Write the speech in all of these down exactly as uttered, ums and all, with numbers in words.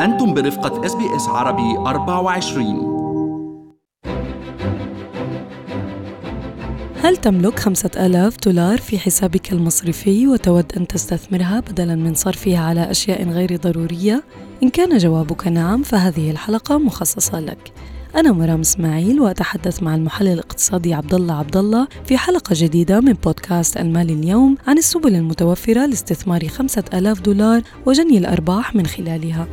أنتم برفقة إس بي إس عربي أربعة وعشرين. هل تملك خمسة آلاف دولار في حسابك المصرفي وتود أن تستثمرها بدلاً من صرفها على أشياء غير ضرورية؟ إن كان جوابك نعم فهذه الحلقة مخصصة لك. أنا مرام إسماعيل وأتحدث مع المحلل الاقتصادي عبدالله عبدالله في حلقة جديدة من بودكاست المال اليوم عن السبل المتوفرة لاستثمار خمسة آلاف دولار وجني الأرباح من خلالها.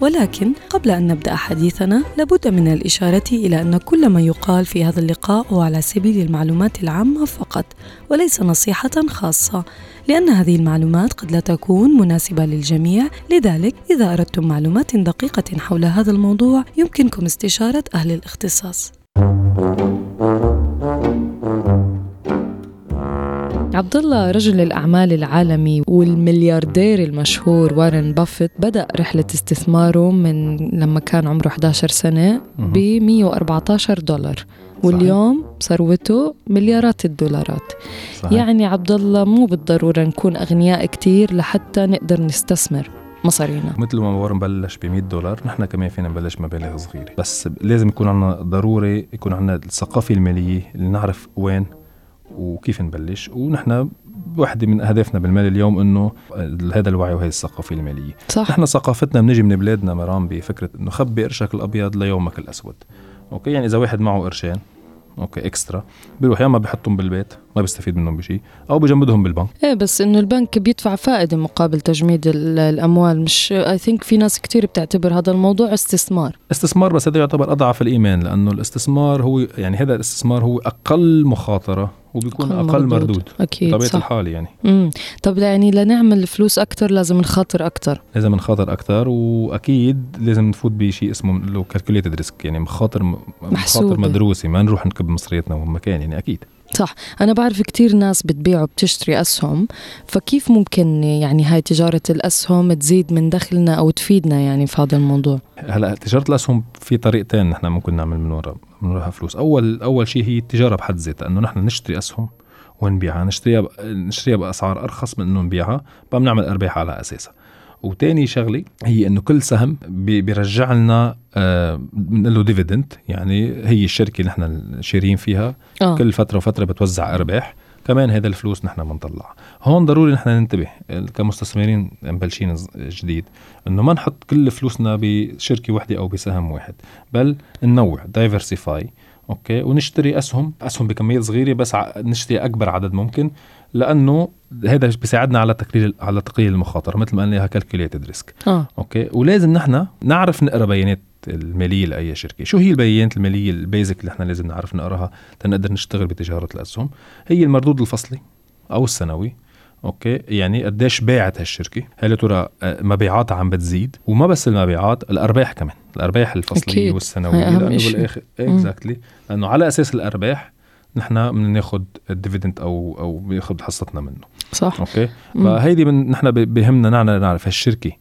ولكن قبل أن نبدأ حديثنا لابد من الإشارة إلى أن كل ما يقال في هذا اللقاء هو على سبيل المعلومات العامة فقط وليس نصيحة خاصة، لأن هذه المعلومات قد لا تكون مناسبة للجميع. لذلك إذا أردتم معلومات دقيقة حول هذا الموضوع يمكنكم استشارة أهل الاختصاص. عبد الله، رجل الأعمال العالمي والملياردير المشهور وارن بافيت بدأ رحلة استثماره من لما كان عمره إحدى عشرة سنة ب مئة وأربعة عشر دولار، واليوم ثروته مليارات الدولارات. صحيح. يعني عبد الله، مو بالضرورة نكون أغنياء كتير لحتى نقدر نستثمر مصارينا. مثل ما وارن بلش ب مئة دولار، نحن كمان فينا نبلش مبالغ صغيرة، بس لازم يكون عنا ضروري يكون عنا الثقافة المالية اللي نعرف وين وكيف نبلش. ونحن واحدة من أهدافنا بالمال اليوم إنه هذا الوعي وهذه الثقافة المالية. صح. نحن ثقافتنا بنجي من بلادنا مرام بفكرة إنه خبي قرشك الأبيض ليومك الأسود. أوكي، يعني إذا واحد معه قرشين اوكي اكسترا بيروح يا ما بحطهم بالبيت ما بيستفيد منهم بشيء او بجمدهم بالبنك. ايه بس انه البنك بيدفع فائده مقابل تجميد الاموال. مش اي ثينك في ناس كتير بتعتبر هذا الموضوع استثمار استثمار بس هذا يعتبر اضعف الايمان، لانه الاستثمار هو يعني هذا الاستثمار هو اقل مخاطره وبيكون اقل, أقل مردود بطبيعه الحال. يعني امم طب يعني لنعمل فلوس اكثر لازم نخاطر اكثر لازم نخاطر اكثر واكيد لازم نفوت بشيء اسمه لو كالكوليتد ريسك، يعني مخاطر مخاطر مدروسه، ما نروح نكب مصرياتنا وهم مكان. يعني اكيد صح. أنا بعرف كتير ناس بتبيع وبتشتري أسهم، فكيف ممكن يعني هاي تجارة الأسهم تزيد من دخلنا أو تفيدنا يعني في هذا الموضوع؟ هلأ تجارة الأسهم في طريقتين نحن ممكن نعمل من وراء من وراءها فلوس. أول أول شيء هي التجارة بحد ذاتها، أنه نحن نشتري أسهم ونبيعها، نشتريها ب... نشتريها بأسعار أرخص من أنه نبيعها، بنعمل أرباح على أساسها. وتاني شغلي هي أنه كل سهم بيرجع لنا آه بنقول له ديفيدند، يعني هي الشركة اللي نحن شارين فيها أوه. كل فترة وفترة بتوزع أرباح، كمان هذا الفلوس نحن بنطلعها. هون ضروري نحن ننتبه كمستثمرين مبلشين جديد أنه ما نحط كل فلوسنا بشركة واحدة أو بسهم واحد، بل ننوع دايفرسيفاي. أوكي، ونشتري أسهم أسهم بكمية صغيرة بس نشتري أكبر عدد ممكن، لأنه هذا بيساعدنا على تقليل على تقليل المخاطر مثل ما قلنا لها كالكوليتد ريسك. أوكي، ولازم نحن نعرف نقرأ بيانات المالية لأي شركة. شو هي البيانات المالية البيزك اللي نحن لازم نعرف نقرأها تنقدر نشتغل بتجارة الأسهم؟ هي المردود الفصلي أو السنوي. أوكي، يعني قديش باعت هالشركة، هل ترى مبيعاتها عم بتزيد، وما بس المبيعات، الأرباح كمان، الأرباح الفصلية والسنوية، لأنه بالآخر exactly لأنه على أساس الأرباح نحن بدنا ناخد الديفيدند أو أو بناخد حصتنا منه. صح. أوكي، فهيدي من نحن بهمنا نحن نعرف هالشركة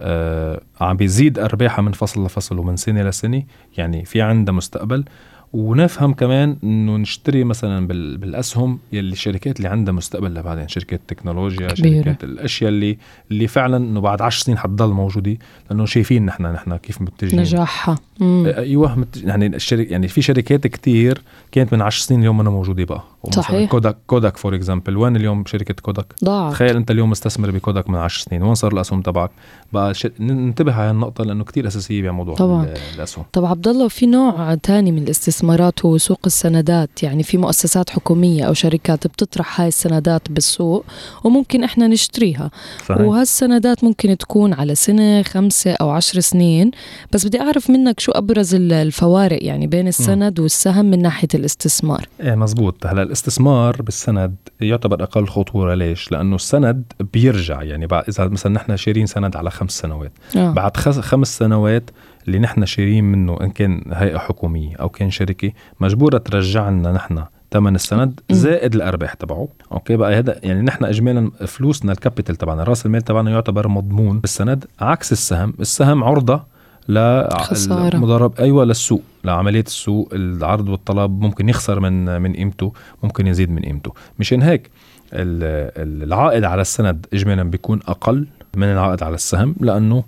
آه عم بيزيد أرباحها من فصل لفصل ومن سنة لسنة، يعني في عندها مستقبل. ونفهم كمان انه نشتري مثلا بالاسهم يلي الشركات اللي عندها مستقبل لبعدين، شركات تكنولوجيا كبيرة. شركات الاشياء اللي اللي فعلا انه بعد عشر سنين حتضل موجوده، لانه شايفين نحن نحن كيف بتجي نجاحها. ايوه، يعني الشركه يعني في شركات كتير كانت من عشر سنين اليوم انا موجوده بقى. صحيح. كوداك كوداك فور اكزامبل، وين اليوم شركه كوداك؟ تخيل انت اليوم مستثمر بكوداك من عشر سنين، وين صار الاسهم تبعك بقى؟ ش... ننتبه على النقطه لانه كتير اساسيه بموضوع الاسهم. طب عبد الله، في نوع ثاني من الاستثمار استثمارات هو سوق السندات. يعني في مؤسسات حكومية أو شركات بتطرح هاي السندات بالسوق وممكن إحنا نشتريها. صحيح. وهالسندات ممكن تكون على سنة خمسة أو عشر سنين، بس بدي أعرف منك شو أبرز الفوارق يعني بين السند م. والسهم من ناحية الاستثمار؟ إيه مزبوط. هلا الاستثمار بالسند يعتبر أقل خطورة. ليش؟ لأنه السند بيرجع، يعني بعد إذا مثلا نحن شارين سند على خمس سنوات آه. بعد خمس سنوات اللي نحن شارين منه إن كان هيئة حكومية أو كان شركة مجبورة ترجع لنا نحن ثمن السند زائد الأرباح تبعه. أوكي، بقى هذا يعني نحن إجمالا فلوسنا الكابيتال تبعنا رأس المال تبعنا يعتبر مضمون بالسند، عكس السهم. السهم عرضة للمضاربة، أيوة، للسوق، لعملية السوق، العرض والطلب، ممكن يخسر من من قيمته، ممكن يزيد من قيمته. مشان هيك العائد على السند إجمالا بيكون أقل من العائد على السهم لأنه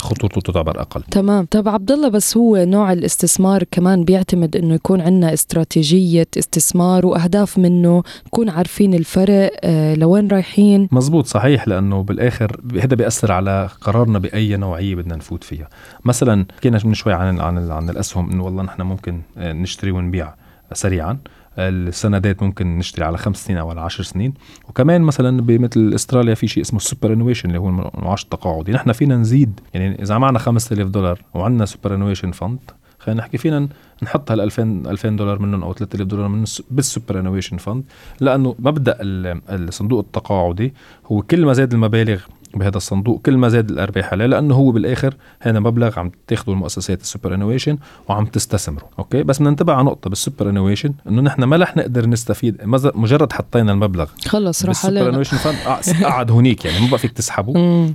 خطورته تعتبر أقل. تمام. طب عبدالله، بس هو نوع الاستثمار كمان بيعتمد أنه يكون عندنا استراتيجية استثمار وأهداف منه، نكون عارفين الفرق لوين رايحين. مزبوط، صحيح، لأنه بالآخر هذا بيأثر على قرارنا بأي نوعية بدنا نفوت فيها. مثلا كنا من شوي عن عن عن الأسهم، إنه والله نحن ممكن نشتري ونبيع سريعا، السندات ممكن نشتري على خمس سنين أو على عشر سنين، وكمان مثلا بمثل أستراليا في شيء اسمه سوبر أنيميشن اللي هو المعاش التقاعدي. نحن فينا نزيد، يعني إذا معنا خمسة آلاف دولار وعندنا سوبر أنيميشن فند، خلينا نحكي فينا نحط هالألفين ألفين دولار منهم أو ثلاثة آلاف دولار منهم بالسوبر أنيميشن فند، لأنه مبدأ الصندوق التقاعدي هو كل ما زاد المبالغ بهذا الصندوق كل ما زاد الأرباح عليه، لأنه هو بالآخر هذا مبلغ عم تاخده المؤسسات السوبر أنويشن وعم تستثمره. أوكي، بس ننتبه على نقطة بالسوبر أنويشن، إنه نحن ما رح نقدر نستفيد مجرد حطينا المبلغ خلص راح علينا. بالسوبر أنويشن قعد هنيك، يعني ما بقى فيك تسحبه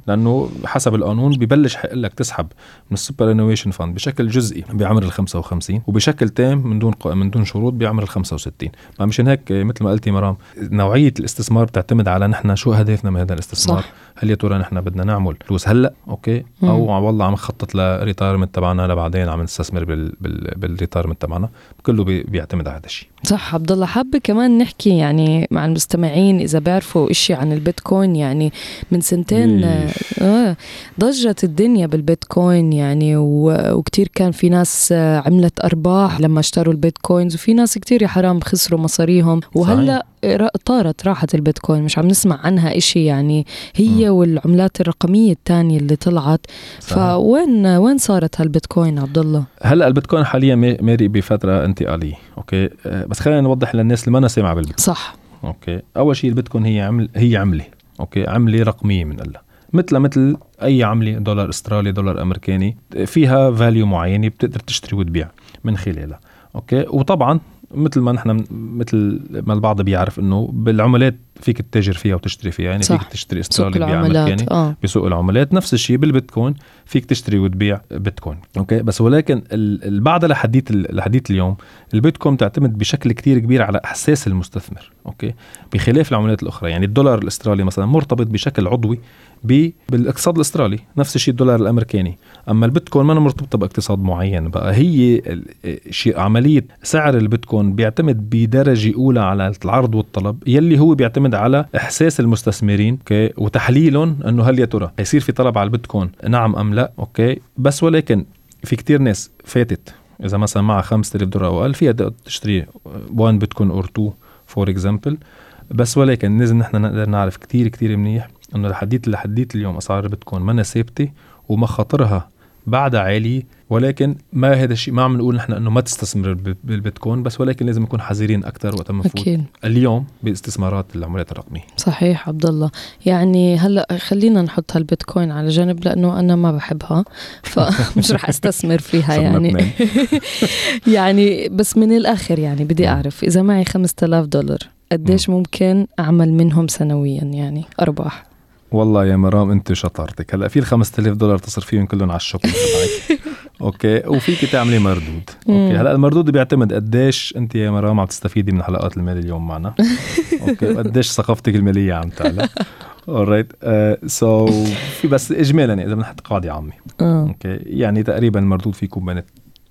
لأنه حسب القانون ببلش حق لك تسحب من السوبر أنويشن فند بشكل جزئي بعمر الخمسة وخمسين، وبشكل تام من دون من دون شروط بعمر الخمسة وستين. ما مشان هيك مثل ما قلتي مرام، نوعية الاستثمار بتعتمد على نحن شو هدفنا من هذا الاستثمار. هل ترى نحن بدنا نعمل فلوس هلا اوكي او مم. والله عم نخطط لريتايرمنت تبعنا لبعدين، عم نستثمر بال بال بالريتايرمنت تبعنا، كله بيعتمد على هذا الشيء. صح. عبد الله، حابه كمان نحكي يعني مع المستمعين اذا بيعرفوا إشي عن البيتكوين. يعني من سنتين آه ضجت الدنيا بالبيتكوين، يعني وكتير كان في ناس عملت ارباح لما اشتروا البيتكوينز، وفي ناس كتير يا حرام خسروا مصاريهم. وهلا طارت راحت البيتكوين، مش عم نسمع عنها إشي، يعني هي مم. والعملات الرقمية التانية اللي طلعت. فوين وين صارت هالبيتكوين عبد الله؟ هلا البيتكوين حاليا ماري بفترة انتقالية. اوكي، بس خلينا نوضح للناس اللي ما سمعوا بالبيتكوين. صح. اوكي، اول شيء البيتكوين هي عمل هي عملة اوكي عملة رقمية من الله، مثل مثل اي عملة دولار استرالي دولار امريكاني، فيها فاليو معينة بتقدر تشتري وتبيع من خلالها. اوكي، وطبعا مثل ما نحن مثل ما البعض بيعرف انه بالعملات فيك تتاجر فيها وتشتري فيها، يعني صح. فيك تشتري استرالي بيع امريكاني آه. بسوق العملات نفس الشيء بالبيتكوين، فيك تشتري وتبيع بيتكوين. اوكي، بس ولكن البعض لحديت لحديت اليوم البيتكوين تعتمد بشكل كتير كبير على احساس المستثمر. اوكي، بخلاف العملات الاخرى، يعني الدولار الاسترالي مثلا مرتبط بشكل عضوي بالاقتصاد الاسترالي، نفس الشيء الدولار الامريكاني. اما البيتكوين ما مرتبطه باقتصاد معين، بقى هي شيء عمليه. سعر البيتكوين بيعتمد بدرجه اولى على العرض والطلب، يلي هو بيعتمد على احساس المستثمرين اوكي وتحليلهم انه هل يا ترى هيصير في طلب على البيتكوين نعم ام لا. اوكي، بس ولكن في كتير ناس فاتت اذا مثلا مع خمسة آلاف دولار او ألف فيها تشتري واحد بيتكوين اور تو فور اكزامبل. بس ولكن لازم نحن نقدر نعرف كتير كتير منيح انه لحديت لحديت اليوم اسعار البيتكوين ما ثابته ومخاطرها بعد عالي، ولكن ما هذا الشيء ما عم نقول نحن انه ما تستثمر بالبيتكوين، بس ولكن لازم نكون حذرين اكثر وقت ما نفوت اليوم باستثمارات العملات الرقميه. صحيح عبد الله، يعني هلا خلينا نحط هالبيتكوين على جنب لانه انا ما بحبها فمش رح استثمر فيها يعني يعني بس من الاخر يعني بدي اعرف اذا معي خمسة آلاف دولار قديش ممكن اعمل منهم سنويا يعني ارباح؟ والله يا مرام انت شطارتك، هلا في الخمسة آلاف دولار تصرفيهم كلهم على الشوبينج تبعك اوكي، وفيك تعملي مردود. اوكي، هلا المردود بيعتمد قديش انت يا مرام عم تستفيدي من حلقات المال اليوم معنا اوكي، وقديش ثقافتك الماليه عم تعلى. alright سو uh, so في بس اجمالا اذا بنحط قاعده عامه اوكي، يعني تقريبا المردود فيكم بين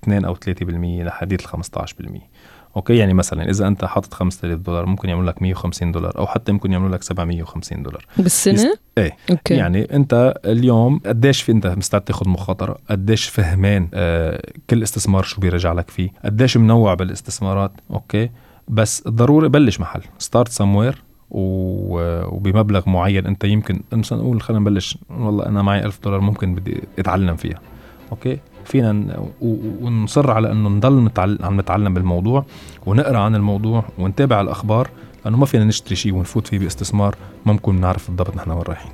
اثنين او ثلاثة بالمية لحديت ال خمسة عشر بالمية. اوكي، يعني مثلا اذا انت حاطط خمسة آلاف دولار ممكن يعملوا لك مية وخمسين دولار او حتى ممكن يعملوا لك سبعمية وخمسين دولار بالسنه. يست... ايه أوكي. يعني انت اليوم قديش في انت مستعد تاخذ مخاطره، قديش فهمان آه كل استثمار شو بيرجع لك فيه، قديش منوع بالاستثمارات. اوكي، بس ضروري بلش محل ستارت سموير وبمبلغ معين انت يمكن مثلا نقول خلينا نبلش والله انا معي ألف دولار ممكن بدي اتعلم فيها. اوكي، فينا ونصر على أنه نضل عم نتعلم بالموضوع ونقرأ عن الموضوع ونتابع الأخبار، لأنه ما فينا نشتري شيء ونفوت فيه باستثمار ممكن نعرف الضبط نحن وين رايحين.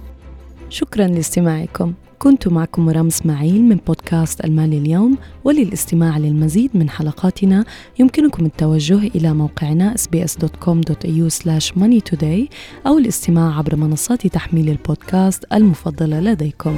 شكرا لاستماعكم، كنت معكم مرام إسماعيل من بودكاست المال اليوم. وللاستماع للمزيد من حلقاتنا يمكنكم التوجه إلى موقعنا اس بي اس دوت كوم دوت اي يو سلاش ماني توداي أو الاستماع عبر منصات تحميل البودكاست المفضلة لديكم.